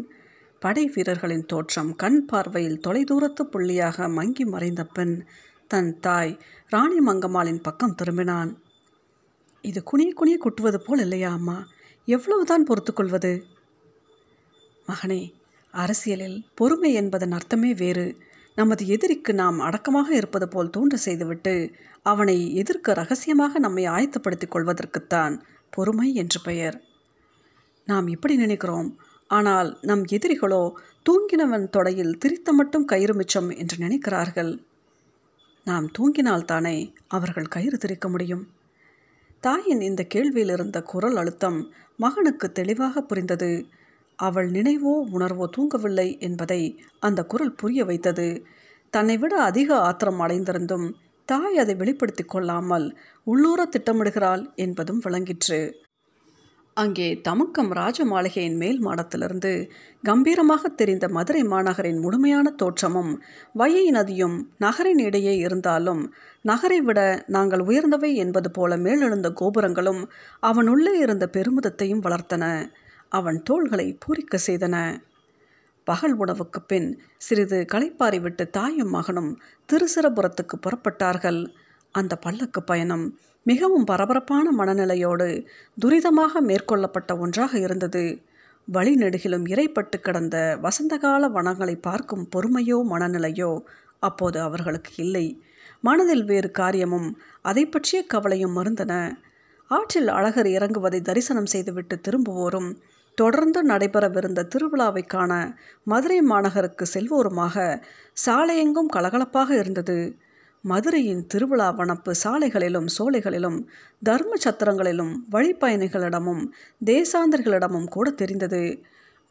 படை வீரர்களின் தோற்றம் கண் பார்வையில் தொலைதூரத்து புள்ளியாக மங்கி மறைந்த பின் தன் தாய் ராணி மங்கம்மாளின் பக்கம் திரும்பினான். இது குனிய குனிய குட்டுவது போல் இல்லையா அம்மா? எவ்வளவுதான் பொறுத்துக்கொள்வது? மகனே, அரசியலில் பொறுமை என்பதன் அர்த்தமே வேறு. நமது எதிரிக்கு நாம் அடக்கமாக இருப்பது போல் தோன்ற செய்துவிட்டு அவனை எதிர்க்க ரகசியமாக நம்மை ஆயத்தப்படுத்திக் கொள்வதற்குத்தான் பொறுமை என்று பெயர். நாம் இப்படி நினைக்கிறோம். ஆனால் நம் எதிரிகளோ தூங்கினவன் தொடையில் திரித்த மட்டும் கயிறு மிச்சம் என்று நினைக்கிறார்கள். நாம் தூங்கினால்தானே அவர்கள் கயிறு திரிக்க முடியும்? தாயின் இந்த கேள்வியில் இருந்த குரல் அழுத்தம் மகனுக்கு தெளிவாக புரிந்தது. அவள் நினைவோ உணர்வோ தூங்கவில்லை என்பதை அந்த குரல் புரிய வைத்தது. தன்னை விட அதிக ஆத்திரம் அடைந்திருந்தும் தாய் அதை வெளிப்படுத்தி கொள்ளாமல் உள்ளூர திட்டமிடுகிறாள் என்பதும் விளங்கிற்று. அங்கே தமுக்கம் ராஜ மாளிகையின் மேல் மாடத்திலிருந்து கம்பீரமாக தெரிந்த மதுரை மாநகரின் முழுமையான தோற்றமும் வைகை நதியும் நகரின் இடையே இருந்தாலும் நகரை விட நாங்கள் உயர்ந்தவை என்பது போல மேலெழுந்த கோபுரங்களும் அவனுள்ளே இருந்த பெருமிதத்தையும் வளர்த்தன, அவன் தோள்களை பூரிக்க செய்தன. பகல் உணவுக்கு பின் சிறிது களைப்பாரி விட்டு தாயும் மகனும் திருச்சிராபுரத்துக்கு புறப்பட்டார்கள். அந்த பல்லக்கு பயணம் மிகவும் பரபரப்பான மனநிலையோடு துரிதமாக மேற்கொள்ளப்பட்ட ஒன்றாக இருந்தது. வழிநெடுகிலும் இறைப்பட்டு கிடந்த வசந்தகால வனங்களை பார்க்கும் பொறுமையோ மனநிலையோ அப்போது அவர்களுக்கு இல்லை. மனதில் வேறு காரியமும் அதை பற்றிய கவலையும் இருந்தன. ஆற்றில் அழகர் இறங்குவதை தரிசனம் செய்துவிட்டு திரும்புவோரும் தொடர்ந்து நடைபெறவிருந்த திருவிழாவை காண மதுரை மாநகருக்கு செல்வோருமாக சாலையெங்கும் கலகலப்பாக இருந்தது. மதுரையின் திருவிழா வனப்பு சாலைகளிலும் சோலைகளிலும் தர்ம சத்திரங்களிலும் வழிப்பயணிகளிடமும் தேசாந்தர்களிடமும் கூட தெரிந்தது.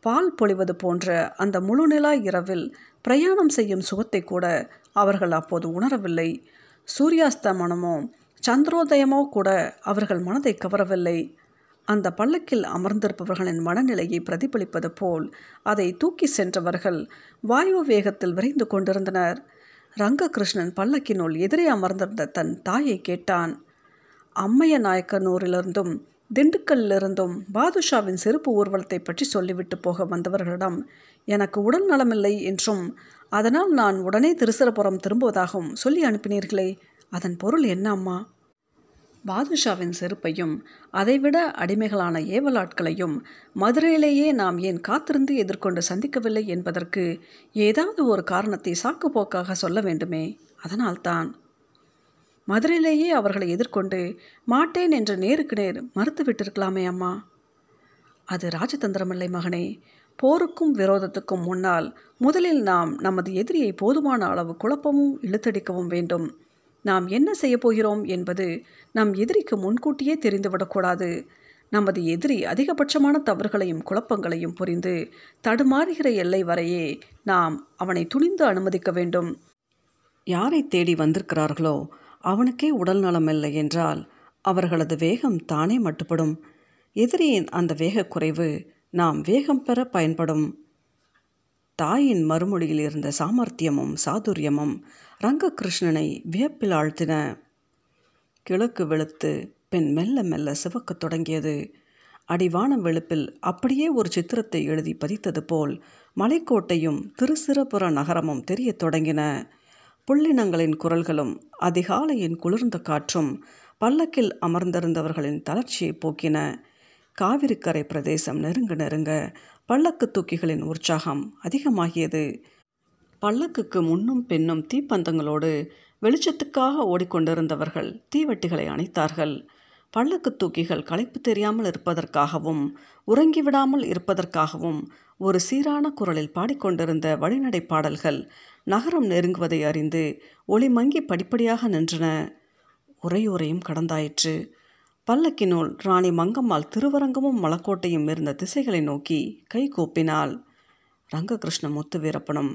பால் பொழிவது போன்ற அந்த முழுநிலா இரவில் பிரயாணம் செய்யும் சுகத்தை கூட அவர்கள் அப்போது உணரவில்லை. சூரியாஸ்தமனமோ சந்திரோதயமோ கூட அவர்கள் மனதை கவரவில்லை. அந்த பல்லக்கில் அமர்ந்திருப்பவர்களின் மனநிலையை பிரதிபலிப்பது போல் அதை தூக்கி சென்றவர்கள் வாயு வேகத்தில் விரைந்து கொண்டிருந்தனர். ரங்ககிருஷ்ணன் பல்லக்கினுள் எதிரே அமர்ந்திருந்த தன் தாயை கேட்டான். அம்மைய நாயக்கனூரிலிருந்தும் திண்டுக்கல்லிருந்தும் பாதுஷாவின் செருப்பு ஊர்வலத்தை பற்றி சொல்லிவிட்டு போக வந்தவர்களிடம் எனக்கு உடல் நலமில்லை என்றும் அதனால் நான் உடனே திருச்சிராபுரம் திரும்புவதாகவும் சொல்லி அனுப்பினீர்களே, அதன் பொருள் என்ன அம்மா? பாதுஷாவின் செருப்பையும் அதைவிட அடிமைகளான ஏவலாட்களையும் மதுரையிலேயே நாம் ஏன் காத்திருந்து எதிர்கொண்டு சந்திக்கவில்லை என்பதற்கு ஏதாவது ஒரு காரணத்தை சாக்குப்போக்காக சொல்ல வேண்டுமே, அதனால்தான். மதுரையிலேயே அவர்களை எதிர்கொண்டு மாட்டேன் என்று நேருக்கு நேர் மறுத்துவிட்டிருக்கலாமே அம்மா. அது ராஜதந்திரமில்லை மகனே. போருக்கும் விரோதத்துக்கும் முன்னால் முதலில் நாம் நமது எதிரியை போதுமான அளவு குழப்பமும் இழுத்தடிக்கவும் வேண்டும். நாம் என்ன செய்ய போகிறோம் என்பது நம் எதிரிக்கு முன்கூட்டியே தெரிந்துவிடக்கூடாது. நமது எதிரி அதிகபட்சமான தவறுகளையும் குழப்பங்களையும் புரிந்து தடுமாறுகிற எல்லை வரையே நாம் அவனை துணிந்து அனுமதிக்க வேண்டும். யாரை தேடி வந்திருக்கிறார்களோ அவனுக்கே உடல் நலமில்லை என்றால் அவர்களது வேகம் தானே மட்டுப்படும். எதிரியின் அந்த வேகக்குறைவு நாம் வேகம் பெற பயன்படும். தாயின் மறுமொழியில் இருந்த சாமர்த்தியமும் சாதுரியமும் ரங்ககிருஷ்ணனை வியப்பில் ஆழ்த்தின. கிழக்கு வெளுத்து பின் மெல்ல மெல்ல சிவக்கத் தொடங்கியது. அடிவான வெளுப்பில் அப்படியே ஒரு சித்திரத்தை எழுதி பதித்தது போல் மலைக்கோட்டையும் திருச்சிராபுர நகரமும் தெரிய தொடங்கின. புள்ளினங்களின் குரல்களும் அதிகாலையின் குளிர்ந்த காற்றும் பல்லக்கில் அமர்ந்திருந்தவர்களின் தளர்ச்சியை போக்கின. காவிரிக்கரை பிரதேசம் நெருங்க நெருங்க பல்லக்கு தூக்கிகளின் உற்சாகம் அதிகமாகியது. பல்லக்குக்கு முன்னும் பின்னும் தீப்பந்தங்களோடு வெளிச்சத்துக்காக ஓடிக்கொண்டிருந்தவர்கள் தீவெட்டிகளை அணைத்தார்கள். பல்லக்கு தூக்கிகள் களைப்பு தெரியாமல் இருப்பதற்காகவும் உறங்கிவிடாமல் இருப்பதற்காகவும் ஒரு சீரான குரலில் பாடிக்கொண்டிருந்த வழிநடை பாடல்கள் நகரம் நெருங்குவதை அறிந்து ஒளிமங்கி படிப்படியாக நின்றன. உரையுறையும் கடந்தாயிற்று. பல்லக்கினுள் ராணி மங்கம்மாள் திருவரங்கமும் மலக்கோட்டையும் இருந்த திசைகளை நோக்கி கை கூப்பினாள். ரங்ககிருஷ்ண முத்து வீரப்பனும்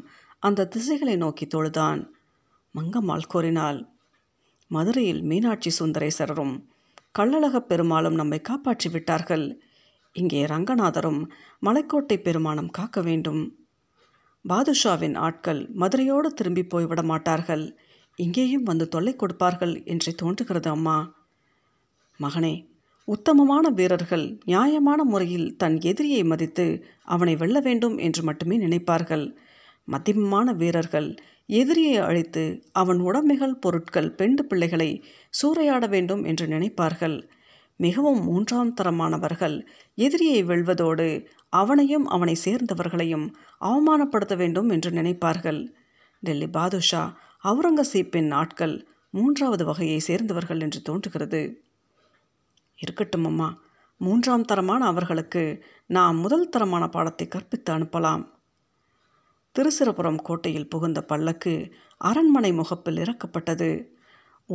அந்த திசைகளை நோக்கி தொழுதான். மங்கம்மாள் கூறினாள், மதுரையில் மீனாட்சி சுந்தரேசரரும் கள்ளழகப் பெருமாளும் நம்மை காப்பாற்றி விட்டார்கள். இங்கே ரங்கநாதரும் மலைக்கோட்டை பெருமானும் காக்க வேண்டும். பாதுஷாவின் ஆட்கள் மதுரையோடு திரும்பி போய்விட மாட்டார்கள், இங்கேயும் வந்து தொல்லை கொடுப்பார்கள் என்று தோன்றுகிறது அம்மா. மகனே, உத்தமமான வீரர்கள் நியாயமான முறையில் தன் எதிரியை மதித்து அவனை வெல்ல வேண்டும் என்று மட்டுமே நினைப்பார்கள். மத்தியமமான வீரர்கள் எதிரியை அழித்து அவன் உடமைகள் பொருட்கள் பெண்டு பிள்ளைகளை சூறையாட வேண்டும் என்று நினைப்பார்கள். மிகவும் மூன்றாம் தரமானவர்கள் எதிரியை வெல்வதோடு அவனையும் அவனை சேர்ந்தவர்களையும் அவமானப்படுத்த வேண்டும் என்று நினைப்பார்கள். டெல்லி பாதுஷா அவுரங்கசீப்பின் ஆட்கள் மூன்றாவது வகையை சேர்ந்தவர்கள் என்று தோன்றுகிறது. இருக்கட்டும் அம்மா, மூன்றாம் தரமான அவர்களுக்கு நாம் முதல் தரமான பாடத்தை கற்பித்து அனுப்பலாம். திருச்சிராபுரம் கோட்டையில் புகுந்த பல்லக்கு அரண்மனை முகப்பில் இறக்கப்பட்டது.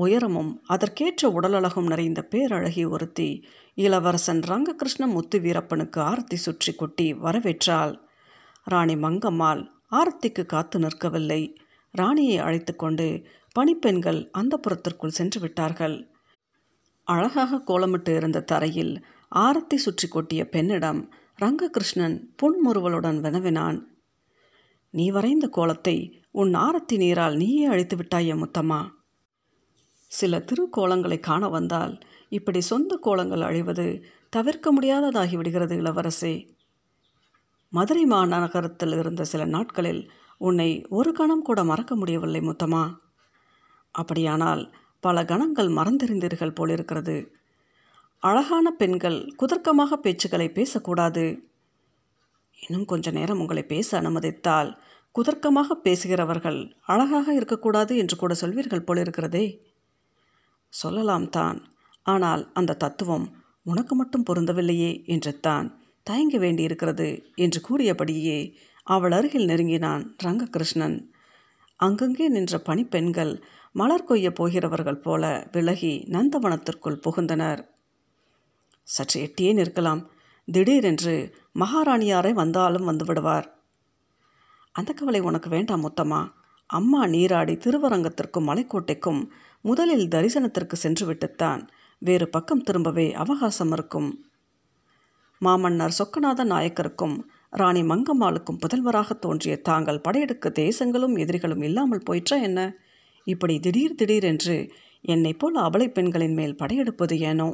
உயரமும் அதற்கேற்ற உடலழகும் நிறைந்த பேரழகி ஒருத்தி இளவரசன் ரங்ககிருஷ்ண முத்து வீரப்பனுக்கு ஆரத்தி சுற்றி கொட்டி வரவேற்றாள். ராணி மங்கம்மாள் ஆரத்திக்கு காத்து நிற்கவில்லை. ராணியை அழைத்து கொண்டு பணிப்பெண்கள் அந்த புறத்திற்குள் சென்று விட்டார்கள். அழகாக கோலமிட்டு இருந்த தரையில் ஆரத்தை சுற்றி கொட்டிய பெண்ணிடம் ரங்ககிருஷ்ணன் புன்முறுவலுடன் வினவினான். நீ வரைந்த கோலத்தை உன் ஆரத்தி நீரால் நீயே அழித்து விட்டாயே முத்தம்மா. சில திருக்கோலங்களை காண வந்தால் இப்படி சொந்த கோலங்கள் அழிவது தவிர்க்க முடியாததாகிவிடுகிறது இளவரசே. மதுரை மாநகரத்தில் இருந்த சில நாட்களில் உன்னை ஒரு கணம் கூட மறக்க முடியவில்லை முத்தம்மா. அப்படியானால் பல கணங்கள் மறந்தறிந்தீர்கள் போலிருக்கிறது. அழகான பெண்கள் குதர்க்கமாக பேச்சுக்களை பேசக்கூடாது. இன்னும் கொஞ்ச நேரம் உங்களை பேச அனுமதித்தால் குதர்க்கமாக பேசுகிறவர்கள் அழகாக இருக்கக்கூடாது என்று கூட சொல்வீர்கள் போலிருக்கிறதே. சொல்லலாம் தான், ஆனால் அந்த தத்துவம் உனக்கு மட்டும் பொருந்தவில்லையே என்று தான் தயங்க வேண்டியிருக்கிறது என்று கூறியபடியே அவள் அருகில் நெருங்கினான் ரங்ககிருஷ்ணன். அங்கங்கே நின்ற பணிப்பெண்கள் மலர் கொய்ய போகிறவர்கள் போல விலகி நந்தவனத்திற்குள் புகுந்தனர். சற்று எட்டியே நிற்கலாம், திடீரென்று மகாராணியாரை வந்தாலும் வந்துவிடுவார். அந்த கவலை உனக்கு வேண்டாம் முத்தம்மா. அம்மா நீராடி திருவரங்கத்திற்கும் மலைக்கோட்டைக்கும் முதலில் தரிசனத்திற்கு சென்று விட்டுத்தான் வேறு பக்கம் திரும்பவே அவகாசம் இருக்கும். மாமன்னர் சொக்கநாத நாயக்கருக்கும் ராணி மங்கம்மாளுக்கும் புதல்வராக தோன்றிய தாங்கள் படையெடுக்க தேசங்களும் எதிரிகளும் இல்லாமல் போயிற்றா என்ன? இப்படி திடீர் திடீரென்று என்னை போல் அபலை பெண்களின் மேல் படையெடுப்பது ஏனோ?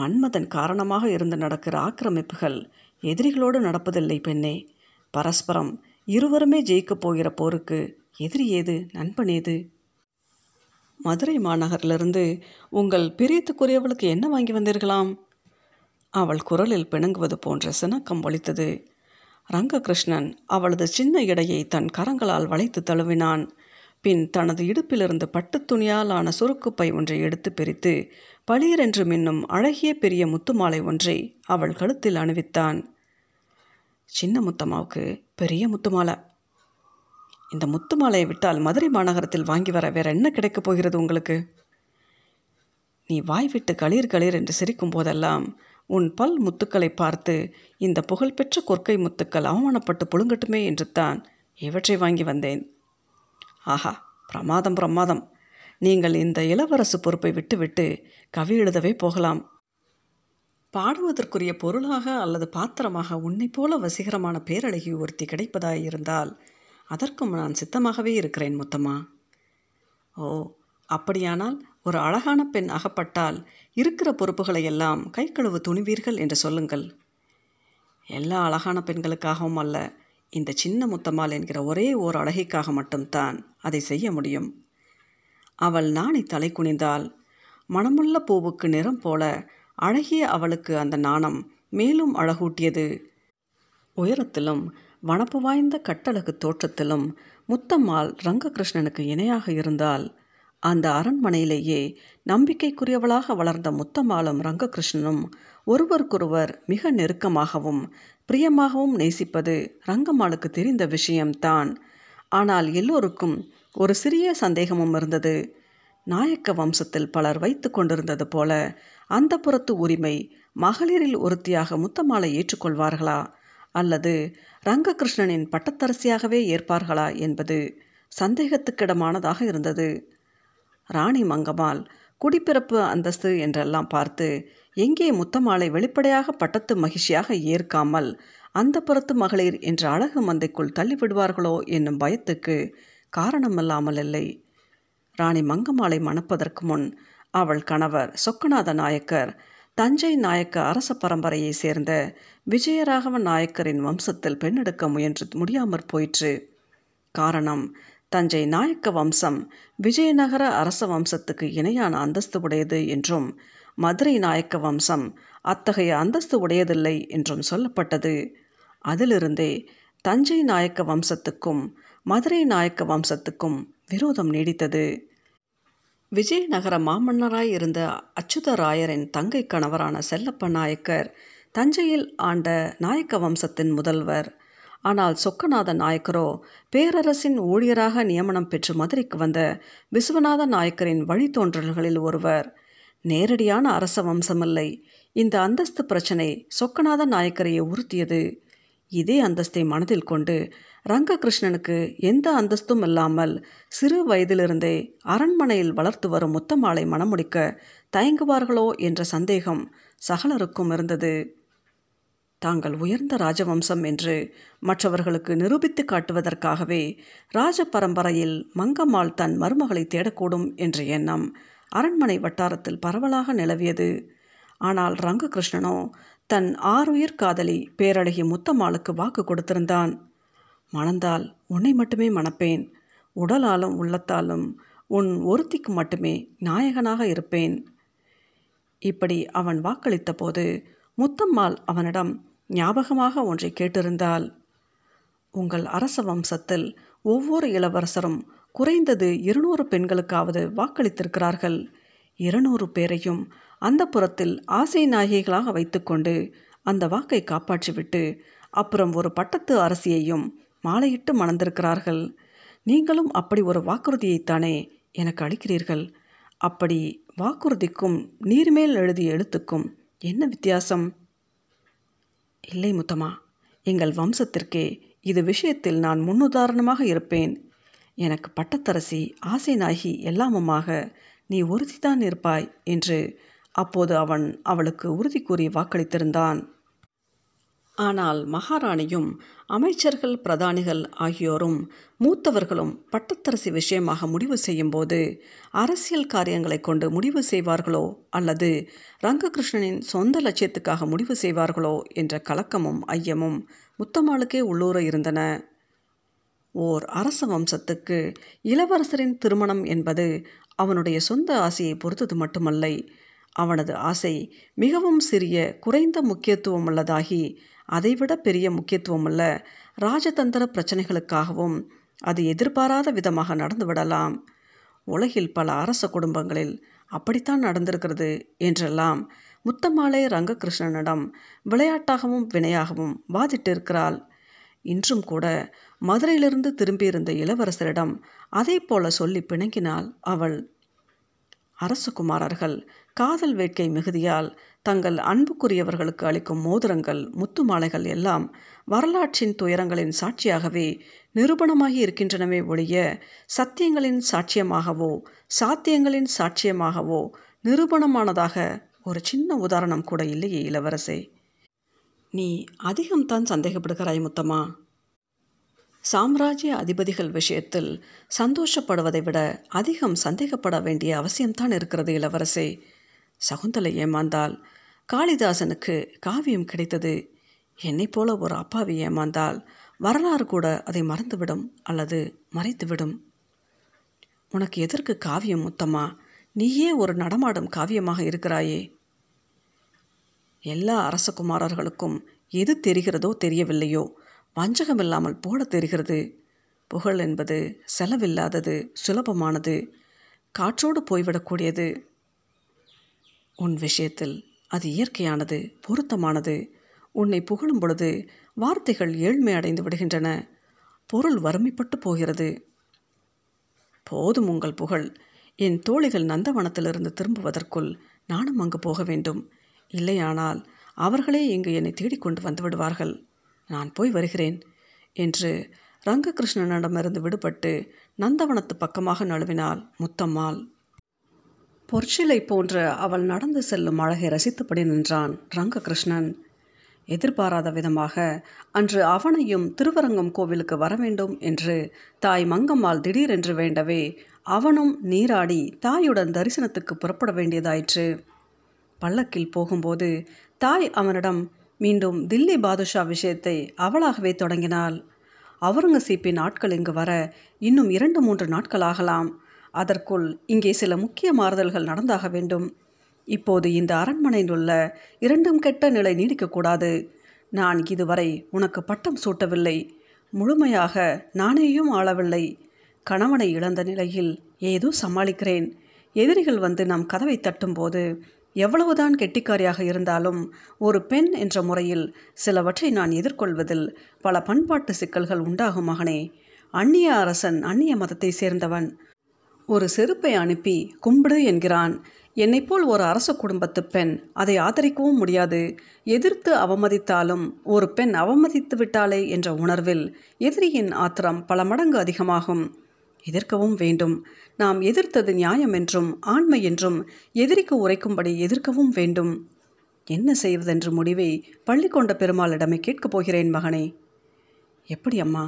மன்மதன் காரணமாக இருந்து நடக்கிற ஆக்கிரமிப்புகள் எதிரிகளோடு நடப்பதில்லை பெண்ணே. பரஸ்பரம் இருவருமே ஜெயிக்கப் போகிற போருக்கு எதிரி ஏது, நண்பன் ஏது? மதுரை மாநகரிலிருந்து உங்கள் பிரியத்துக்குரியவளுக்கு என்ன வாங்கி வந்தீர்களாம்? அவள் குரலில் பிணங்குவது போன்ற சிணக்கம் ஒலித்தது. ரங்ககிருஷ்ணன் அவளது சின்ன இடையை தன் கரங்களால் வளைத்து தழுவினான். பின் தனது இடுப்பிலிருந்து பட்டுத் துணியாலான சுருக்குப்பை ஒன்றை எடுத்து பிரித்து பளீரென்று மின்னும் அழகிய பெரிய முத்துமாலை ஒன்றை அவள் கழுத்தில் அணிவித்தான். சின்ன முத்தம்மாவுக்கு பெரிய முத்துமாலை. இந்த முத்துமாலையை விட்டால் மதுரை மாநகரத்தில் வாங்கி வர வேற என்ன கிடைக்கப் போகிறது உங்களுக்கு? நீ வாய்விட்டு களீர் களீர் என்று சிரிக்கும் போதெல்லாம் உன் பல் முத்துக்களை பார்த்து இந்த புகழ்பெற்ற கொற்கை முத்துக்கள் அவமானப்பட்டு புழுங்கட்டுமே என்று தான் இவற்றை வாங்கி வந்தேன். ஆஹா, பிரமாதம் பிரமாதம். நீங்கள் இந்த இளவரசு பொறுப்பை விட்டுவிட்டு கவி எழுதவே போகலாம். பாடுவதற்குரிய பொருளாக அல்லது பாத்திரமாக உன்னை போல வசீகரமான பேரழகி ஒருத்தி கிடைப்பதாயிருந்தால் அதற்கும் நான் சித்தமாகவே இருக்கிறேன் முத்தம்மா. ஓ, அப்படியானால் ஒரு அழகான பெண் அகப்பட்டால் இருக்கிற பொறுப்புகளை எல்லாம் கை கழுவு துணிவீர்கள் என்று சொல்லுங்கள். எல்லா அழகான பெண்களுக்காகவும் அல்ல, இந்த சின்ன முத்தம்மாள் என்கிற ஒரே ஓர் அழகிக்காக மட்டும்தான் அதை செய்ய முடியும். அவள் நாணி தலை குனிந்தாள். மனமுள்ள பூவுக்கு நிறம் போல அழகிய அவளுக்கு அந்த நாணம் மேலும் அழகூட்டியது. உயரத்திலும் வனப்பு வாய்ந்த கட்டழகு தோற்றத்திலும் முத்தம்மாள் ரங்ககிருஷ்ணனுக்கு இணையாக இருந்தால் அந்த அரண்மனையிலேயே நம்பிக்கைக்குரியவளாக வளர்ந்த முத்தம்மாளும் ரங்ககிருஷ்ணனும் ஒருவருக்கொருவர் மிக நெருக்கமாகவும் பிரியமாகவும் நேசிப்பது ரங்கம்மாளுக்கு தெரிந்த விஷயம்தான். ஆனால் எல்லோருக்கும் ஒரு சிறிய சந்தேகமும் இருந்தது. நாயக்க வம்சத்தில் பலர் வைத்து கொண்டிருந்தது போல அந்த புறத்து உரிமை மகளிரில் ஒருத்தியாக முத்தம்மாளை ஏற்றுக்கொள்வார்களா அல்லது ரங்ககிருஷ்ணனின் பட்டத்தரசியாகவே ஏற்பார்களா என்பது சந்தேகத்துக்கிடமானதாக இருந்தது. ராணி மங்கம்மாள் குடிப்பிறப்பு அந்தஸ்து என்றெல்லாம் பார்த்து எங்கே முத்தம்மாளை வெளிப்படையாக பட்டத்து மகிழ்ச்சியாக ஏற்காமல் அந்த புறத்து மகளிர் என்ற அழகு மந்தைக்குள் தள்ளிவிடுவார்களோ என்னும் பயத்துக்கு காரணமில்லாமல் இல்லை. ராணி மங்கம்மாளை மணப்பதற்கு முன் அவள் கணவர் சொக்கநாத நாயக்கர் தஞ்சை நாயக்க அரச பரம்பரையை சேர்ந்த விஜயராகவ நாயக்கரின் வம்சத்தில் பெண்ணெடுக்க முயன்று முடியாமற் போயிற்று. காரணம், தஞ்சை நாயக்க வம்சம் விஜயநகர அரச வம்சத்துக்கு இணையான அந்தஸ்து உடையது என்றும் மதுரை நாயக்க வம்சம் அத்தகைய அந்தஸ்து உடையதில்லை என்றும் சொல்லப்பட்டது. அதிலிருந்தே தஞ்சை நாயக்க வம்சத்துக்கும் மதுரை நாயக்க வம்சத்துக்கும் விரோதம் நீடித்தது. விஜயநகர மாமன்னராய் இருந்த அச்சுதராயரின் தங்கை கணவரான செல்லப்ப நாயக்கர் தஞ்சையில் ஆண்ட நாயக்க வம்சத்தின் முதல்வர். ஆனால் சொக்கநாத நாயக்கரோ பேரரசின் ஊழியராக நியமனம் பெற்று மதுரைக்கு வந்த விஸ்வநாத நாயக்கரின் வழித்தோன்றல்களில் ஒருவர். நேரடியான அரச வம்சமில்லை. இந்த அந்தஸ்து பிரச்சினை சொக்கநாத நாயக்கரையை உறுத்தியது. இதே அந்தஸ்தை மனதில் கொண்டு ரங்ககிருஷ்ணனுக்கு எந்த அந்தஸ்தும் இல்லாமல் சிறு வயதிலிருந்தே அரண்மனையில் வளர்த்து வரும் முத்தம்மாளை மணமுடிக்க தயங்குவார்களோ என்ற சந்தேகம் சகலருக்கும் இருந்தது. தாங்கள் உயர்ந்த ராஜவம்சம் என்று மற்றவர்களுக்கு நிரூபித்து காட்டுவதற்காகவே ராஜ பரம்பரையில் மங்கம்மாள் தன் மருமகளை தேடக்கூடும் என்ற எண்ணம் அரண்மனை வட்டாரத்தில் பரவலாக நிலவியது. ஆனால் ரங்ககிருஷ்ணனோ தன் ஆறுயிர் காதலி பேரழகி முத்தம்மாளுக்கு வாக்கு கொடுத்திருந்தான். மணந்தால் உன்னை மட்டுமே மணப்பேன், உடலாலும் உள்ளத்தாலும் உன் ஒருத்திக்கு மட்டுமே நாயகனாக இருப்பேன். இப்படி அவன் வாக்களித்த போது முத்தம்மாள் அவனிடம் ஞாபகமாக ஒன்றை கேட்டிருந்தாள். உங்கள் அரச வம்சத்தில் ஒவ்வொரு இளவரசரும் குறைந்தது இருநூறு பெண்களுக்காவது வாக்களித்திருக்கிறார்கள். இருநூறு பேரையும் அந்த புறத்தில் ஆசை நாயகிகளாக வைத்துக்கொண்டு அந்த வாக்கை காப்பாற்றிவிட்டு அப்புறம் ஒரு பட்டத்து அரசியையும் மாலையிட்டு மணந்திருக்கிறார்கள். நீங்களும் அப்படி ஒரு வாக்குறுதியைத்தானே எனக்கு அளிக்கிறீர்கள். அப்படி வாக்குறுதிக்கும் நீர்மேல் எழுதிய எழுத்துக்கும் என்ன வித்தியாசம்? இல்லை முத்தமா, எங்கள் வம்சத்திற்கே இது விஷயத்தில் நான் முன்னுதாரணமாக இருப்பேன். எனக்கு பட்டத்தரசி ஆசை நாயகி எல்லாமுமாக நீ உறுதிதான் இருப்பாய் என்று அப்போது அவன் அவளுக்கு உறுதி கூறி வாக்களித்திருந்தான். ஆனால் மகாராணியும் அமைச்சர்கள் பிரதானிகள் ஆகியோரும் மூத்தவர்களும் பட்டத்தரசி விஷயமாக முடிவு செய்யும்போது அரசியல் காரியங்களை கொண்டு முடிவு செய்வார்களோ அல்லது ரங்ககிருஷ்ணனின் சொந்த லட்சியத்துக்காக முடிவு செய்வார்களோ என்ற கலக்கமும் ஐயமும் முத்தம்மாளுக்கே உள்ளூர இருந்தன. ஓர் அரச வம்சத்துக்கு இளவரசரின் திருமணம் என்பது அவனுடைய சொந்த ஆசையை பொறுத்தது மட்டுமல்லை. அவனது ஆசை மிகவும் சிறிய குறைந்த முக்கியத்துவமுள்ளதாகி அதைவிட பெரிய முக்கியத்துவமுள்ள இராஜதந்திர பிரச்சனைகளுக்காகவும் அது எதிர்பாராத விதமாக நடந்துவிடலாம். உலகில் பல அரச குடும்பங்களில் அப்படித்தான் நடந்திருக்கிறது என்றெல்லாம் முத்தம்மாளே ரங்ககிருஷ்ணனிடம் விளையாட்டாகவும் வினையாகவும் வாதிட்டிருக்கிறாள். இன்றும் கூட மதுரையிலிருந்து திரும்பியிருந்த இளவரசரிடம் அதே போல சொல்லி பிணங்கினாள் அவள். அரசகுமாரர்கள் காதல் வேட்கை மிகுதியால் தங்கள் அன்புக்குரியவர்களுக்கு அளிக்கும் மோதிரங்கள் முத்து மாலைகள் எல்லாம் வரலாற்றின் துயரங்களின் சாட்சியாகவே நிரூபணமாகி இருக்கின்றனவே ஒழிய சத்தியங்களின் சாட்சியமாகவோ சாத்தியங்களின் சாட்சியமாகவோ நிரூபணமானதாக ஒரு சின்ன உதாரணம் கூட இல்லையே இளவரசே. நீ அதிகம்தான் சந்தேகப்படுகிறாய் முத்தமா. சாம்ராஜ்ய அதிபதிகள் விஷயத்தில் சந்தோஷப்படுவதை விட அதிகம் சந்தேகப்பட வேண்டிய அவசியம்தான் இருக்கிறது இளவரசே. சகுந்தலை ஏமாந்தால், காளிதாசனுக்கு காவியம் கிடைத்தது. என்னை போல ஒரு அப்பாவி ஏமாந்தால் வரலாறு கூட அதை மறந்துவிடும் அல்லது மறைத்துவிடும். உனக்கு எதற்கு காவியம் முத்தமா? நீயே ஒரு நடமாடும் காவியமாக இருக்கிறாயே. எல்லா அரசகுமாரர்களுக்கும் எது தெரிகிறதோ தெரியவில்லையோ வஞ்சகம் இல்லாமல் போட தெரிகிறது. புகழ் என்பது செலவில்லாதது, சுலபமானது, காற்றோடு போய்விடக்கூடியது. உன் விஷயத்தில் அது இயற்கையானது, பொருத்தமானது. உன்னை புகழும் பொழுது வார்த்தைகள் ஏழ்மை அடைந்து விடுகின்றன, பொருள் வறுமைப்பட்டு போகிறது. போதும் உங்கள் புகழ். என் தோழிகள் நந்தவனத்திலிருந்து திரும்புவதற்குள் நானும் அங்கு போக வேண்டும். இல்லையானால் அவர்களே இங்கு என்னை தேடிக்கொண்டு வந்து விடுவார்கள். நான் போய் வருகிறேன் என்று ரங்ககிருஷ்ணனிடமிருந்து விடுபட்டு நந்தவனத்து பக்கமாக நழுவினாள் முத்தம்மாள். பொற்சிலை போன்ற அவள் நடந்து செல்லும் அழகை ரசித்தபடி நின்றான் ரங்ககிருஷ்ணன். எதிர்பாராத விதமாக அன்று அவனையும் திருவரங்கம் கோவிலுக்கு வர வேண்டும் என்று தாய் மங்கம்மாள் திடீரென்று வேண்டவே அவனும் நீராடி தாயுடன் தரிசனத்துக்கு புறப்பட வேண்டியதாயிற்று. பல்லக்கில் போகும்போது தாய் அவனிடம் மீண்டும் தில்லி பாதுஷா விஷயத்தை அவளாகவே தொடங்கினாள். அவுரங்கசீப்பின் ஆட்கள் இங்கு வர இன்னும் இரண்டு மூன்று நாட்கள் ஆகலாம். அதற்குள் இங்கே சில முக்கிய மாறுதல்கள் நடந்தாக வேண்டும். இப்போது இந்த அரண்மனையில் உள்ள இரண்டும் கெட்ட நிலை நீடிக்கக்கூடாது. நான் இதுவரை உனக்கு பட்டம் சூட்டவில்லை, முழுமையாக நானேயும் ஆளவில்லை. கணவனை இழந்த நிலையில் ஏதோ சமாளிக்கிறேன். எதிரிகள் வந்து நம் கதவை தட்டும்போது எவ்வளவுதான் கெட்டிக்காரியாக இருந்தாலும் ஒரு பெண் என்ற முறையில் சிலவற்றை நான் எதிர்கொள்வதில் பல பண்பாட்டு சிக்கல்கள் உண்டாகும் மகனே. அந்நிய அரசன் அந்நிய மதத்தை சேர்ந்தவன். ஒரு செருப்பை அனுப்பி கும்பிடு என்கிறான். என்னைப்போல் ஒரு அரச குடும்பத்து பெண் அதை ஆதரிக்கவும் முடியாது. எதிர்த்து அவமதித்தாலும் ஒரு பெண் அவமதித்து விட்டாளே என்ற உணர்வில் எதிரியின் ஆத்திரம் பல மடங்கு அதிகமாகும். எதிர்க்கவும் வேண்டும். நாம் எதிர்த்தது நியாயம் என்றும் ஆண்மை என்றும் எதிரிக்கு உரைக்கும்படி எதிர்க்கவும் வேண்டும். என்ன செய்வதென்று முடிவை பள்ளி கொண்ட பெருமாளிடமே கேட்கப் போகிறேன் மகனே. எப்படி அம்மா?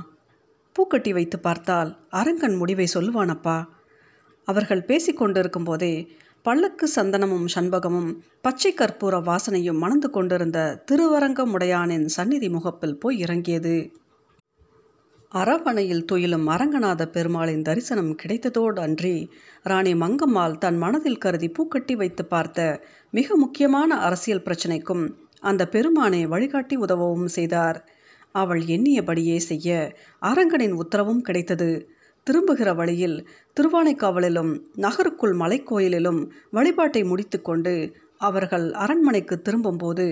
பூக்கட்டி வைத்து பார்த்தால் அரங்கன் முடிவை சொல்லுவானப்பா. அவர்கள் பேசி கொண்டிருக்கும் போதே பல்லக்கு சந்தனமும் சண்பகமும் பச்சை கற்பூர வாசனையும் மணந்து கொண்டிருந்த திருவரங்கமுடையானின் சந்நிதி முகப்பில் போய் இறங்கியது. அரவணையில் துயிலும் அரங்கநாத பெருமாளின் தரிசனம் கிடைத்ததோடு அன்றி ராணி மங்கம்மாள் தன் மனதில் கருதி பூக்கட்டி வைத்து பார்த்த மிக முக்கியமான அரசியல் பிரச்சினைக்கும் அந்த பெருமானை வழிகாட்டி உதவவும் செய்தார். அவள் எண்ணியபடியே செய்ய அரங்கனின் உத்தரவும் கிடைத்தது. திரும்புகிற வழியில் திருவானைக்காவலிலும் நகருக்குள் மலைக்கோயிலிலும் வழிபாட்டை முடித்து கொண்டு அவர்கள் அரண்மனைக்கு திரும்பும்போது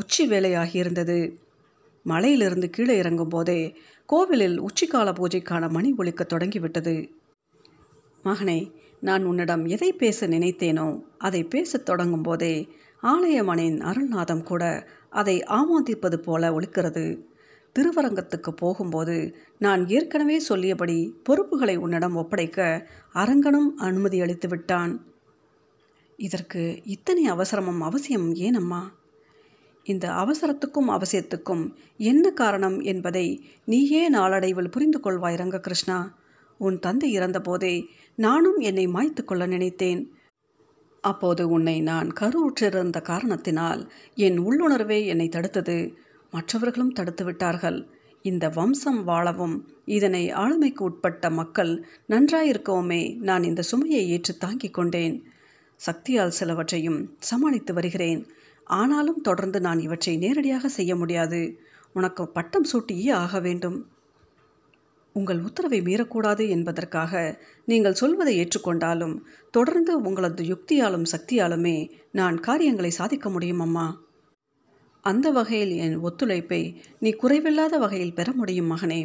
உச்சி வேளையாகியிருந்தது. மலையிலிருந்து கீழே இறங்கும் போதே கோவிலில் உச்சிக்கால பூஜைக்கான மணி ஒலிக்க தொடங்கிவிட்டது. மகனே, நான் உன்னிடம் எதை பேச நினைத்தேனோ அதை பேசத் தொடங்கும் போதே ஆலயமணின் அருள்நாதம் கூட அதை ஆமோதிப்பது போல ஒலிக்கிறது. திருவரங்கத்துக்கு போகும்போது நான் ஏற்கனவே சொல்லியபடி பொறுப்புகளை உன்னிடம் ஒப்படைக்க அரங்கனும் அனுமதி அளித்து விட்டான். இதற்கு இத்தனை அவசரமும் அவசியம் ஏனம்மா? இந்த அவசரத்துக்கும் அவசியத்துக்கும் என்ன காரணம் என்பதை நீயே நாளடைவில் புரிந்து கொள்வாய் ரங்ககிருஷ்ணா. உன் தந்தை இறந்தபோதே நானும் என்னை மாய்த்து கொள்ள நினைத்தேன். அப்போது உன்னை நான் கருவுற்றிருந்த காரணத்தினால் என் உள்ளுணர்வே என்னை தடுத்தது. மற்றவர்களும் தடுத்து விட்டார்கள். இந்த வம்சம் வாழவும் இதனை ஆளுமைக்கு உட்பட்ட மக்கள் நன்றாயிருக்கவுமே நான் இந்த சுமையை ஏற்று தாங்கிக் கொண்டேன். சக்தியால் சிலவற்றையும் சமாளித்து வருகிறேன். ஆனாலும் தொடர்ந்து நான் இவற்றை நேரடியாக செய்ய முடியாது. உனக்கு பட்டம் சூட்டியே ஆக வேண்டும். உங்கள் உத்தரவை மீறக்கூடாது என்பதற்காக நீங்கள் சொல்வதை ஏற்றுக்கொண்டாலும் தொடர்ந்து உங்களது யுக்தியாலும் சக்தியாலுமே நான் காரியங்களை சாதிக்க முடியும் அம்மா. அந்த வகையில் என் ஒத்துழைப்பை நீ குறைவில்லாத வகையில் பெற முடியும் மகனே.